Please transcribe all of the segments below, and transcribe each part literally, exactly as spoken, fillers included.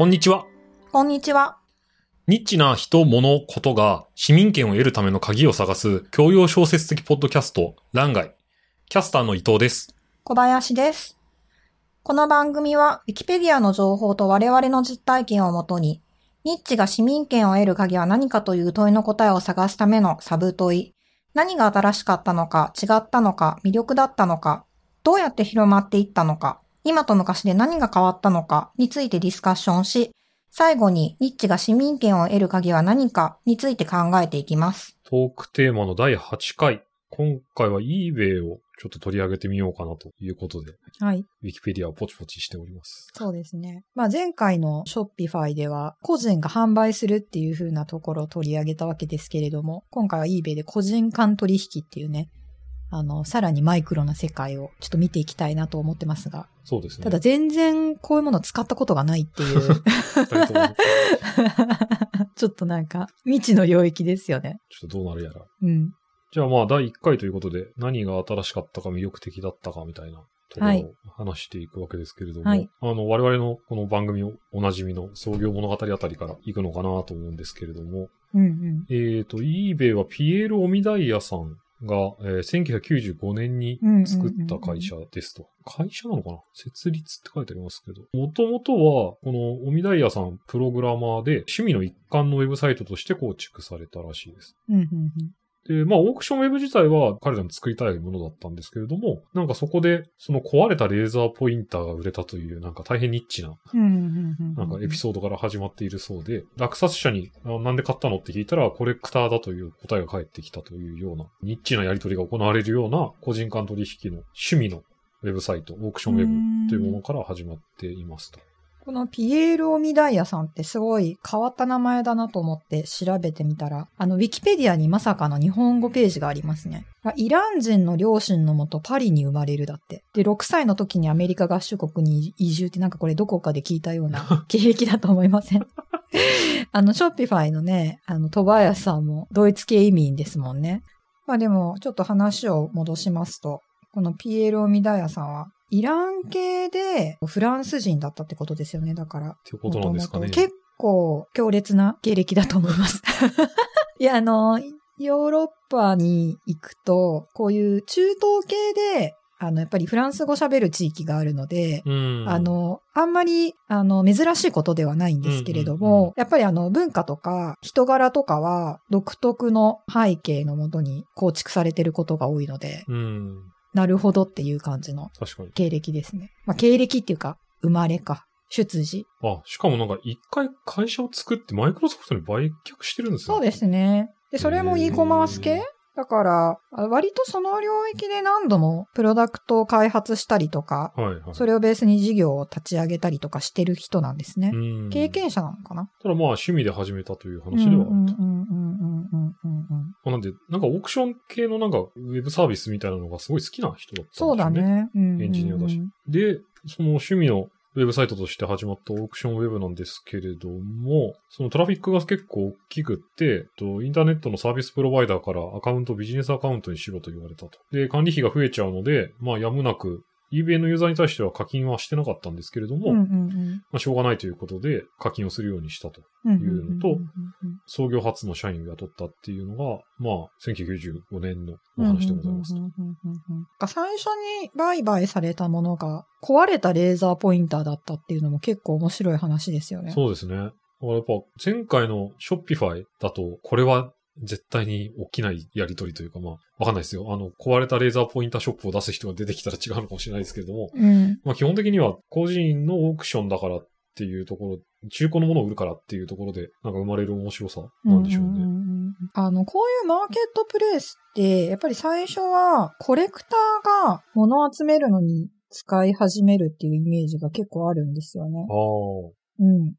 こんにちは。こんにちは。ニッチな人、物、ことが市民権を得るための鍵を探す教養小説的ポッドキャスト、欄外。キャスターの伊藤です。小林です。この番組は、ウィキペディアの情報と我々の実体験をもとに、ニッチが市民権を得る鍵は何かという問いの答えを探すためのサブ問い。何が新しかったのか、違ったのか、魅力だったのか、どうやって広まっていったのか、今と昔で何が変わったのかについてディスカッションし、最後にニッチが市民権を得る鍵は何かについて考えていきます。トークテーマのだいはちかい。今回は eBay をちょっと取り上げてみようかなということで、はい。Wikipedia をポチポチしております。そうですね。まあ前回の Shopify では個人が販売するっていう風なところを取り上げたわけですけれども、今回は eBay で個人間取引っていうね、あの、さらにマイクロな世界をちょっと見ていきたいなと思ってますが。そうですね。ただ全然こういうものを使ったことがないっていう。ちょっとなんか未知の領域ですよね。ちょっとどうなるやら。うん。じゃあまあだいいっかいということで何が新しかったか魅力的だったかみたいなところを話していくわけですけれども、はい、あの、我々のこの番組おなじみの創業物語あたりから行くのかなと思うんですけれども、うんうん、えっと、eBay はピエール・オミダイヤさんが、えー、せんきゅうひゃくきゅうじゅうごねんに作った会社ですと。会社なのかな？設立って書いてありますけど。もともとは、このオミダイヤさんプログラマーで趣味の一環のウェブサイトとして構築されたらしいです。うんうんうん、で、まあ、オークションウェブ自体は彼らの作りたいものだったんですけれども、なんかそこで、その壊れたレーザーポインターが売れたという、なんか大変ニッチな、なんかエピソードから始まっているそうで、落札者に、なんで買ったのって聞いたら、コレクターだという答えが返ってきたというような、ニッチなやり取りが行われるような、個人間取引の趣味のウェブサイト、オークションウェブというものから始まっていますと。このピエール・オミダイヤさんってすごい変わった名前だなと思って調べてみたら、あの、ウィキペディアにまさかの日本語ページがありますね。イラン人の両親のもとパリに生まれるだって。で、ろくさいの時にアメリカ合衆国に移住ってなんかこれどこかで聞いたような経歴だと思いません？あの、ショッピファイのね、あの、トバヤスさんもドイツ系移民ですもんね。まあでも、ちょっと話を戻しますと、このピエール・オミダイヤさんは、イラン系でフランス人だったってことですよね、だから。っていうことなんですかね。結構強烈な経歴だと思います。いや、あの、ヨーロッパに行くと、こういう中東系で、あの、やっぱりフランス語喋る地域があるので、うん、あの、あんまり、あの、珍しいことではないんですけれども、やっぱりあの、文化とか人柄とかは独特の背景のもとに構築されていることが多いので、うん、なるほどっていう感じの経歴ですね。まあ、経歴っていうか、生まれか、出自。あ、しかもなんか一回会社を作ってマイクロソフトに売却してるんですよ。そうですね。で、それも e コマース系だから、割とその領域で何度もプロダクトを開発したりとか、はいはい、それをベースに事業を立ち上げたりとかしてる人なんですね。経験者なのかな。ただまあ趣味で始めたという話ではあると。なんで、なんかオークション系のなんかウェブサービスみたいなのがすごい好きな人だったんですね。そうだね。うんうん、エンジニアだし。で、その趣味のウェブサイトとして始まったオークションウェブなんですけれども、そのトラフィックが結構大きくって、インターネットのサービスプロバイダーからアカウント、ビジネスアカウントにしろと言われたと。で、管理費が増えちゃうので、まあやむなく、eBay のユーザーに対しては課金はしてなかったんですけれども、まあしょうがないということで課金をするようにしたというのと、創業初の社員を雇ったっていうのが、まあせんきゅうひゃくきゅうじゅうごねんのお話でございますと。最初に売買されたものが壊れたレーザーポインターだったっていうのも結構面白い話ですよね。そうですね。だからやっぱ前回の Shopify だとこれは絶対に起きないやり取りというか、まあ、わかんないですよ。あの、壊れたレーザーポインターショップを出す人が出てきたら違うのかもしれないですけれども、うん、まあ基本的には個人のオークションだからっていうところ、中古のものを売るからっていうところで、なんか生まれる面白さなんでしょうね。うん、あの、こういうマーケットプレイスって、やっぱり最初はコレクターが物を集めるのに使い始めるっていうイメージが結構あるんですよね。ああ。うん。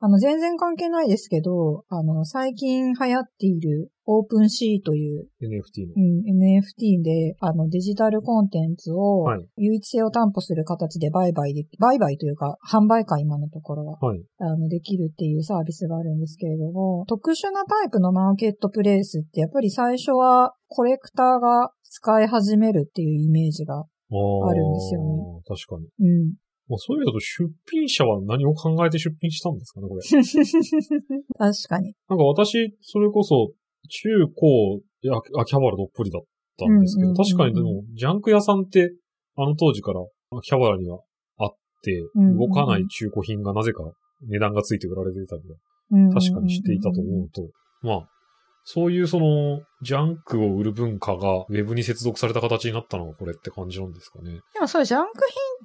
あの、全然関係ないですけど、あの、最近流行っているオープンシーという、エヌエフティー の。うん、エヌエフティー で、あの、デジタルコンテンツを、唯一性を担保する形で売買で、売買というか、販売か、今のところは、はい、あの、できるっていうサービスがあるんですけれども、特殊なタイプのマーケットプレイスって、やっぱり最初はコレクターが使い始めるっていうイメージがあるんですよね。確かに。うん。もうそういう意味だと出品者は何を考えて出品したんですかね、これ。確かに。なんか私、それこそ、中高、秋葉原どっぷりだったんですけど、うんうんうんうん、確かにでも、ジャンク屋さんって、あの当時から秋葉原にはあって、動かない中古品がなぜか値段がついて売られていたりは、確かにしていたと思うと、うんうんうん、まあ、そういうその、ジャンクを売る文化がウェブに接続された形になったのがこれって感じなんですかね。でもそういうジャンク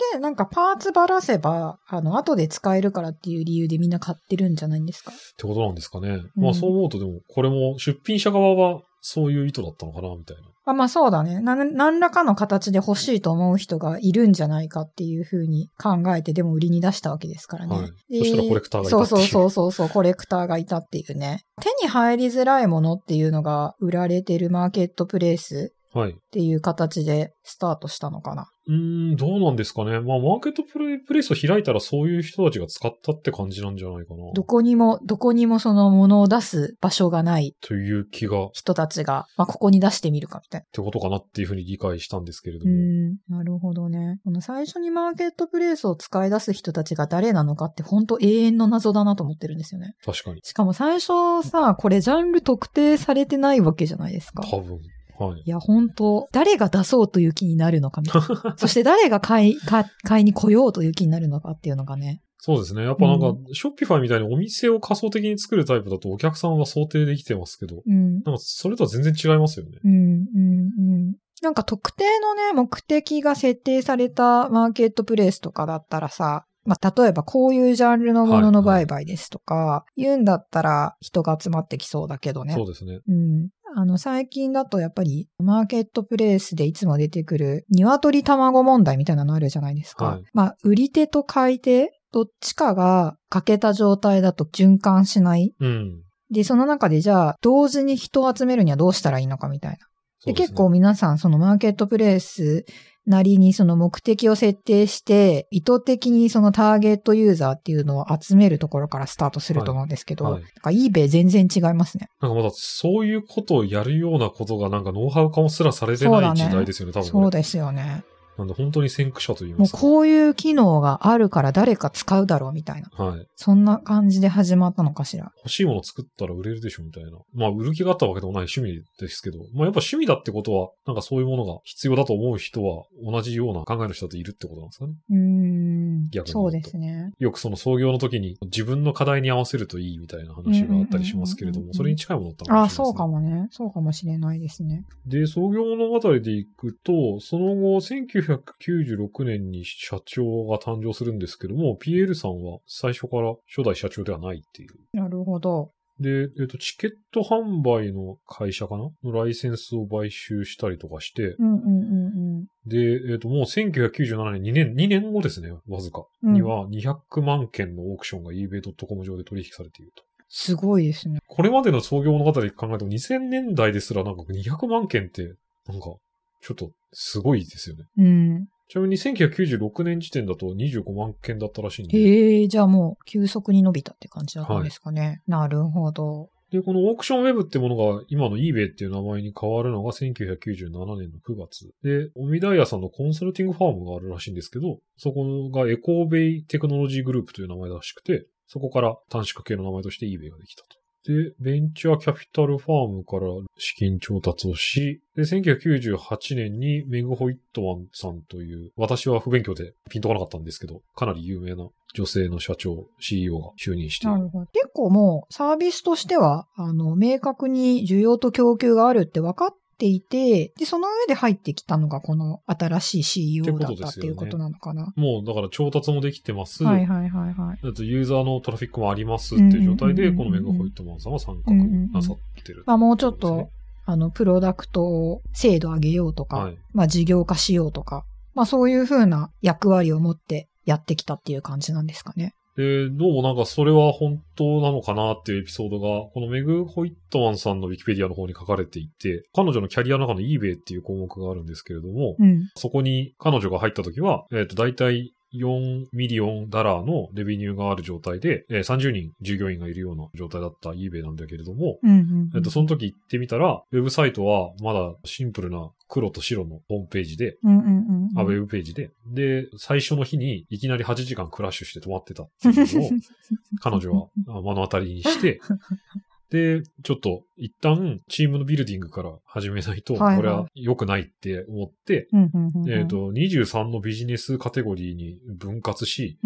品ってなんかパーツばらせば、あの、後で使えるからっていう理由でみんな買ってるんじゃないんですか？ってことなんですかね。うん、まあそう思うとでも、これも出品者側はそういう意図だったのかな、みたいな。あ、まあそうだね。な、何らかの形で欲しいと思う人がいるんじゃないかっていう風に考えて、でも売りに出したわけですからね。はい。そしたらコレクターがいたっていう。そうそうそうそう、コレクターがいたっていうね。手に入りづらいものっていうのが売られてるマーケットプレイスっていう形でスタートしたのかな。はい、うーん、どうなんですかね。まあマーケットプレイ、プレイスを開いたらそういう人たちが使ったって感じなんじゃないかな。どこにも、どこにもそのものを出す場所がない。という気が。人たちが、まあここに出してみるかみたいな。ってことかなっていうふうに理解したんですけれども。うん、なるほどね。この最初にマーケットプレイスを使い出す人たちが誰なのかって本当永遠の謎だなと思ってるんですよね。確かに。しかも最初さ、これジャンル特定されてないわけじゃないですか。多分。はい、いや本当誰が出そうという気になるのかみたいなそして誰が買い、買、買いに来ようという気になるのかっていうのがね。そうですね。やっぱなんか、うん、Shopify みたいにお店を仮想的に作るタイプだとお客さんは想定できてますけど、うん、なんかそれとは全然違いますよね。うんうんうん。なんか特定のね目的が設定されたマーケットプレイスとかだったらさ、まあ、例えばこういうジャンルのものの売買ですとか、はいはい、言うんだったら人が集まってきそうだけどね。そうですね。うん。あの、最近だとやっぱり、マーケットプレイスでいつも出てくる、鶏卵問題みたいなのあるじゃないですか。はい、まあ、売り手と買い手、どっちかが欠けた状態だと循環しない。うん、で、その中でじゃあ、同時に人を集めるにはどうしたらいいのかみたいな。で、結構皆さん、そのマーケットプレイスなりにその目的を設定して、意図的にそのターゲットユーザーっていうのを集めるところからスタートすると思うんですけど、はいはい、なんか eBay 全然違いますね。なんかまだそういうことをやるようなことがなんかノウハウ化もすらされてない時代ですよね、多分。そうですよね。なんで本当に先駆者と言いますか。もうこういう機能があるから誰か使うだろうみたいな。はい。そんな感じで始まったのかしら。欲しいもの作ったら売れるでしょみたいな。まあ売る気があったわけでもない趣味ですけど、まあやっぱ趣味だってことは、なんかそういうものが必要だと思う人は同じような考えの人だっているってことなんですかね。うーん。逆に。そうですね。よくその創業の時に自分の課題に合わせるといいみたいな話があったりしますけれども、それに近いものだったのかもしれないですね。あ、そうかもね。そうかもしれないですね。で、創業物語でいくと、その後、せんきゅうひゃくきゅうじゅうろくねんに社長が誕生するんですけども、ピーエル さんは最初から初代社長ではないっていう。なるほど。で、えっと、チケット販売の会社かなのライセンスを買収したりとかして、うんうんうんうん、で、えっと、もうせんきゅうひゃくきゅうじゅうななねん、にねん、にねんごですね、わずか、うん、にはにひゃくまんけんのオークションが イーベイドットコム 上で取引されていると。すごいですね。これまでの創業物語考えてもにせんねんだいですらなんかにひゃくまんけんって、なんか、ちょっとすごいですよね。うん。ちなみにせんきゅうひゃくきゅうじゅうろくねん時点だとにじゅうごまんけんだったらしいんで。ええー、じゃあもう急速に伸びたって感じだったんですかね、はい。なるほど。で、このオークションウェブってものが今の eBay っていう名前に変わるのがせんきゅうひゃくきゅうじゅうななねんのくがつ。で、オミダイヤさんのコンサルティングファームがあるらしいんですけど、そこがエコーベイテクノロジーグループという名前らしくて、そこから短縮系の名前として eBay ができたと。で、ベンチャーキャピタルファームから資金調達をし、で、せんきゅうひゃくきゅうじゅうはちねんにメグ・ホイットマンさんという、私は不勉強でピンとこなかったんですけど、かなり有名な女性の社長、シーイーオー が就任して。なるほど。結構もうサービスとしては、あの、明確に需要と供給があるって分かっていて、で、その上で入ってきたのがこの新しい シーイーオー だったっていうことなのかな。もうだから調達もできてます。はいはいはいはい。あとユーザーのトラフィックもありますっていう状態で、このメグホイットマンさんは参画なさってる、うんうんうん。まあもうちょっと、あの、プロダクトを精度上げようとか、はい、まあ事業化しようとか、まあそういうふうな役割を持ってやってきたっていう感じなんですかね。で、どうもなんかそれは本当なのかなっていうエピソードが、このメグ・ホイットマンさんのウィキペディアの方に書かれていて、彼女のキャリアの中の eBay っていう項目があるんですけれども、うん、そこに彼女が入った時は、えっと、大体よんミリオンダラーのレベニューがある状態で、えー、さんじゅうにん従業員がいるような状態だった eBay なんだけれども、うんうんうん、えっと、その時行ってみたら、ウェブサイトはまだシンプルな黒と白のホームページで、うんうんうんうん、あウェブページで、で、最初の日にいきなりはちじかんクラッシュして止まってたっていうのを、彼女は目の当たりにして、で、ちょっと一旦チームのビルディングから始めないと、これは良くないって思って、えっと、にじゅうさんのビジネスカテゴリーに分割し、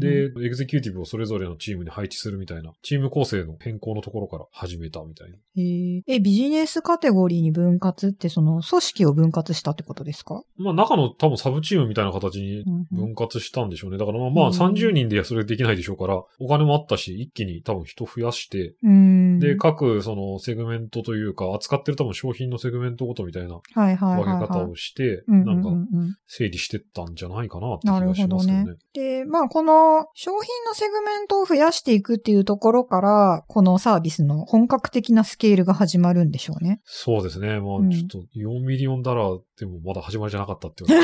で、エグゼキューティブをそれぞれのチームに配置するみたいな、チーム構成の変更のところから始めたみたいな。えー、え、ビジネスカテゴリーに分割って、その組織を分割したってことですか？まあ中の多分サブチームみたいな形に分割したんでしょうね。だからまあまあさんじゅうにんでそれできないでしょうから、お金もあったし、一気に多分人増やして、うんで、各、その、セグメントというか、扱ってる多分商品のセグメントごとみたいな分け方をして、なんか、整理してったんじゃないかなって気がしますけどね。で、まあ、この、商品のセグメントを増やしていくっていうところから、このサービスの本格的なスケールが始まるんでしょうね。そうですね。まあ、ちょっと、よんミリオンダラーでもまだ始まりじゃなかったっていう。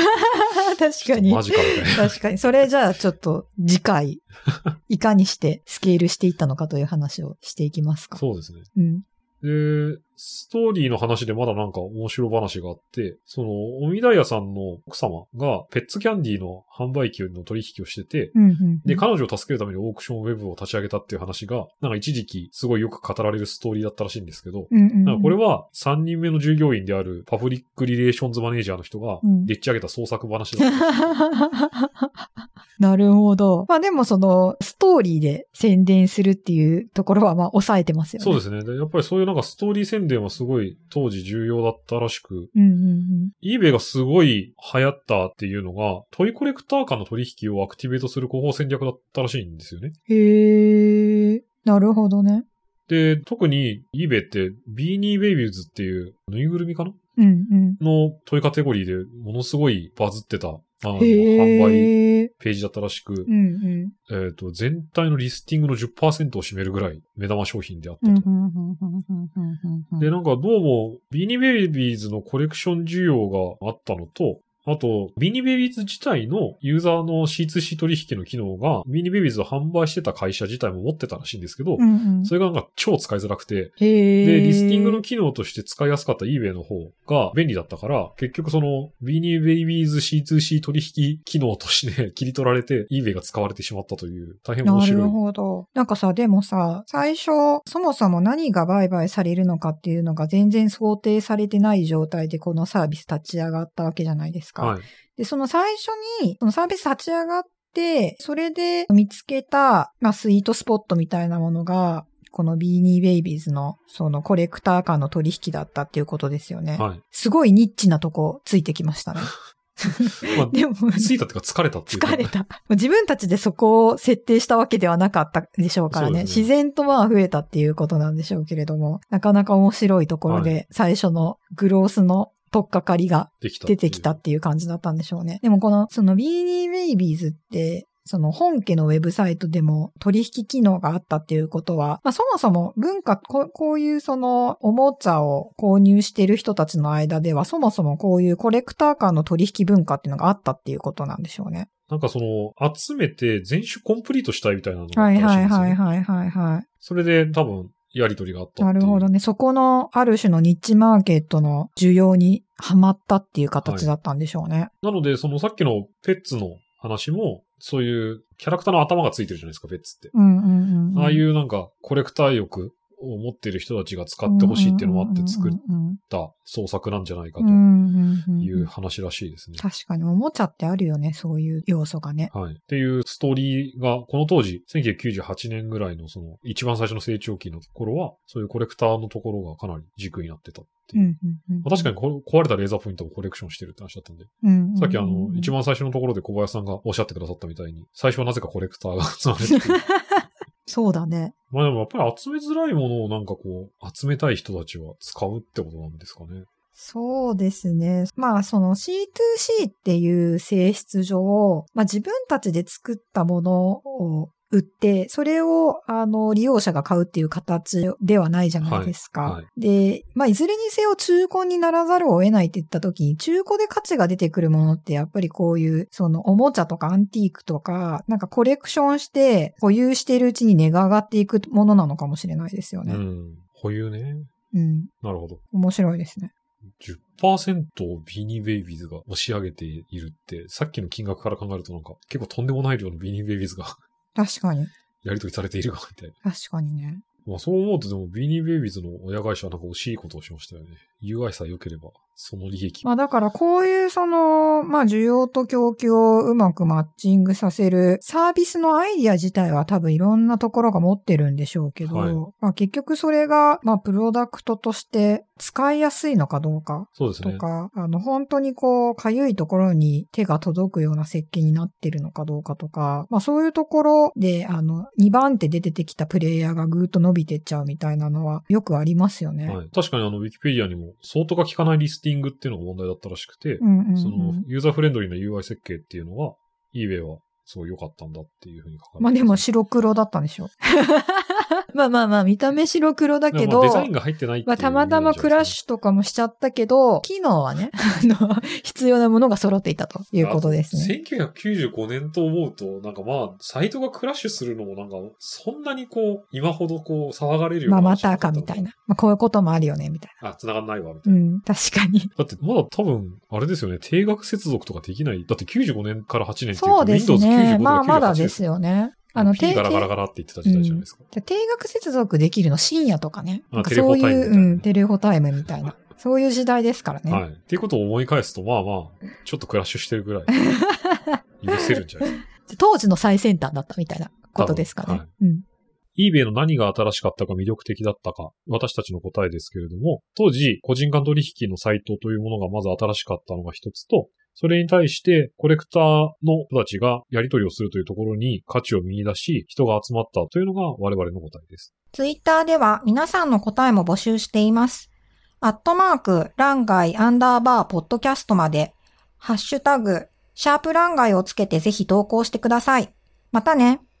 確かに。マジかみたいな。確かに。それじゃあ、ちょっと、次回、いかにしてスケールしていったのかという話をしていきますか。そうですね。うん。で、ストーリーの話でまだなんか面白話があって、その、おみだやさんの奥様がペッツキャンディーの販売機の取引をしてて、うんうんうん、で、彼女を助けるためにオークションウェブを立ち上げたっていう話が、なんか一時期すごいよく語られるストーリーだったらしいんですけど、うんうんうん、なんかこれはさんにんめの従業員であるパブリックリレーションズマネージャーの人がでっち上げた創作話だった。うんなるほど。まあでもその、ストーリーで宣伝するっていうところはまあ抑えてますよね。そうですね。でやっぱりそういうなんかストーリー宣伝はすごい当時重要だったらしく、うんうんうん、eBay がすごい流行ったっていうのが、トイコレクター間の取引をアクティベートする広報戦略だったらしいんですよね。へー。なるほどね。で、特に eBay ってビーニーベイビーズっていうぬいぐるみかな、うんうん、のトイカテゴリーでものすごいバズってたあの販売ページだったらしく、うんうん、えっと、全体のリスティングの じゅっパーセント を占めるぐらい目玉商品であったと。で、なんかどうも、ビーニーベイビーズのコレクション需要があったのと、あと、ビーニーベイビーズ自体のユーザーの シーツーシー 取引の機能が、ビーニーベイビーズを販売してた会社自体も持ってたらしいんですけど、うんうん、それがなんか超使いづらくて、で、リスティングの機能として使いやすかった eBay の方が便利だったから、結局その、ビーニーベイビーズ シーツーシー 取引機能として切り取られて、eBay が使われてしまったという、大変面白い。なるほど。なんかさ、でもさ、最初、そもそも何が売買されるのかっていうのが全然想定されてない状態でこのサービス立ち上がったわけじゃないですか。はい、でその最初にそのサービス立ち上がってそれで見つけた、まあ、スイートスポットみたいなものがこのビーニーベイビーズのそのコレクター間の取引だったっていうことですよね、はい、すごいニッチなとこついてきましたねまあ、でもついたというか疲れたっていうか、ね、疲れた。自分たちでそこを設定したわけではなかったでしょうから ね, ね自然とまあ増えたっていうことなんでしょうけれども、なかなか面白いところで最初のグロースの取っかかりが出てきたっていう感じだったんでしょうね。でもこの、そのビーニーベイビーズって、その本家のウェブサイトでも取引機能があったっていうことは、まあそもそも文化、こ, こういうそのおもちゃを購入している人たちの間では、そもそもこういうコレクター間の取引文化っていうのがあったっていうことなんでしょうね。なんかその、集めて全種コンプリートしたいみたいなのがあったらしいんですよね。はいはいはいはいはいはい。それで多分、やりとりがあった。なるほどね。そこのある種のニッチマーケットの需要にはまったっていう形だったんでしょうね。はい、なので、そのさっきのペッツの話も、そういうキャラクターの頭がついてるじゃないですか、ペッツって。うんうんうん、ああいうなんかコレクター欲を持っている人たちが使ってほしいっていうのもあって作った創作なんじゃないかという話らしいですね。確かに、おもちゃってあるよね、そういう要素がね。はい。っていうストーリーが、この当時、せんきゅうひゃくきゅうじゅうはちねんぐらいのその一番最初の成長期のところは、そういうコレクターのところがかなり軸になってたっていう。うんうんうん、まあ、確かにこ壊れたレーザーポイントをコレクションしてるって話だったんで、うんうんうんうん。さっきあの、一番最初のところで小林さんがおっしゃってくださったみたいに、最初はなぜかコレクターが集まれてる。そうだね。まあでもやっぱり集めづらいものをなんかこう、集めたい人たちは使うってことなんですかね。そうですね。まあその シーツーシー っていう性質上、まあ自分たちで作ったものを売って、それを、あの、利用者が買うっていう形ではないじゃないですか。はいはい、で、まあ、いずれにせよ中古にならざるを得ないって言った時に、中古で価値が出てくるものって、やっぱりこういう、その、おもちゃとかアンティークとか、なんかコレクションして、保有しているうちに値が上がっていくものなのかもしれないですよね。うん。保有ね。うん。なるほど。面白いですね。じゅっパーセント をビニーベイビーズが押し上げているって、さっきの金額から考えるとなんか結構とんでもない量のビニーベイビーズが確かにやり取りされているかみたいな。確かにね。まあそう思うとでもビニーベイビーズの親会社はなんか惜しいことをしましたよね。ユーアイ さえ良ければその利益。まあだからこういうその、まあ需要と供給をうまくマッチングさせるサービスのアイディア自体は多分いろんなところが持ってるんでしょうけど、はい、まあ結局それがまあプロダクトとして使いやすいのかどうかとか、そうですね、あの本当にこうかゆいところに手が届くような設計になってるのかどうかとか、まあそういうところであのにばん手で出てきたプレイヤーがぐーっと伸びてっちゃうみたいなのはよくありますよね。はい、確かにあのウィキペディアにも相当が効かないリストティングっていうのが問題だったらしくて、うんうんうん、そのユーザーフレンドリーな ユーアイ 設計っていうのは eBay はすごい良かったんだっていうふうに書かれてます。まあでも白黒だったんでしょ。まあまあまあ見た目白黒だけど、デザインが入ってないっていう、まあ、たまたまクラッシュとかもしちゃったけど、機能はね、あの必要なものが揃っていたということですね。せんきゅうひゃくきゅうじゅうごねんと思うとなんかまあサイトがクラッシュするのもなんかそんなにこう今ほどこう騒がれるような、まあまた赤みたいな、まあこういうこともあるよねみたいな。あ、繋がんないわみたいな。うん、確かに。だってまだ多分あれですよね、定額接続とかできない。だってきゅうじゅうごねんからはちねんっていうと Windows きゅうじゅうごとかきゅうじゅうはちですよね。まあまだですよね。あの、定額。ガラガラって言ってた時代じゃないですか。うん、定額接続できるの深夜とかね。なんかそういう、うん、テレホタイムみたいな。そういう時代ですからね。はい。っていうことを思い返すと、まあまあ、ちょっとクラッシュしてるぐらい。許せるんじゃないですか。当時の最先端だったみたいなことですかね。はい、うん。eBay の何が新しかったか魅力的だったか、私たちの答えですけれども、当時、個人間取引のサイトというものがまず新しかったのが一つと、それに対してコレクターの人たちがやり取りをするというところに価値を見出し、人が集まったというのが我々の答えです。ツイッターでは皆さんの答えも募集しています。アットマーク、ランガイ、アンダーバー、ポッドキャストまで、ハッシュタグ、シャープランガイをつけてぜひ投稿してください。またね。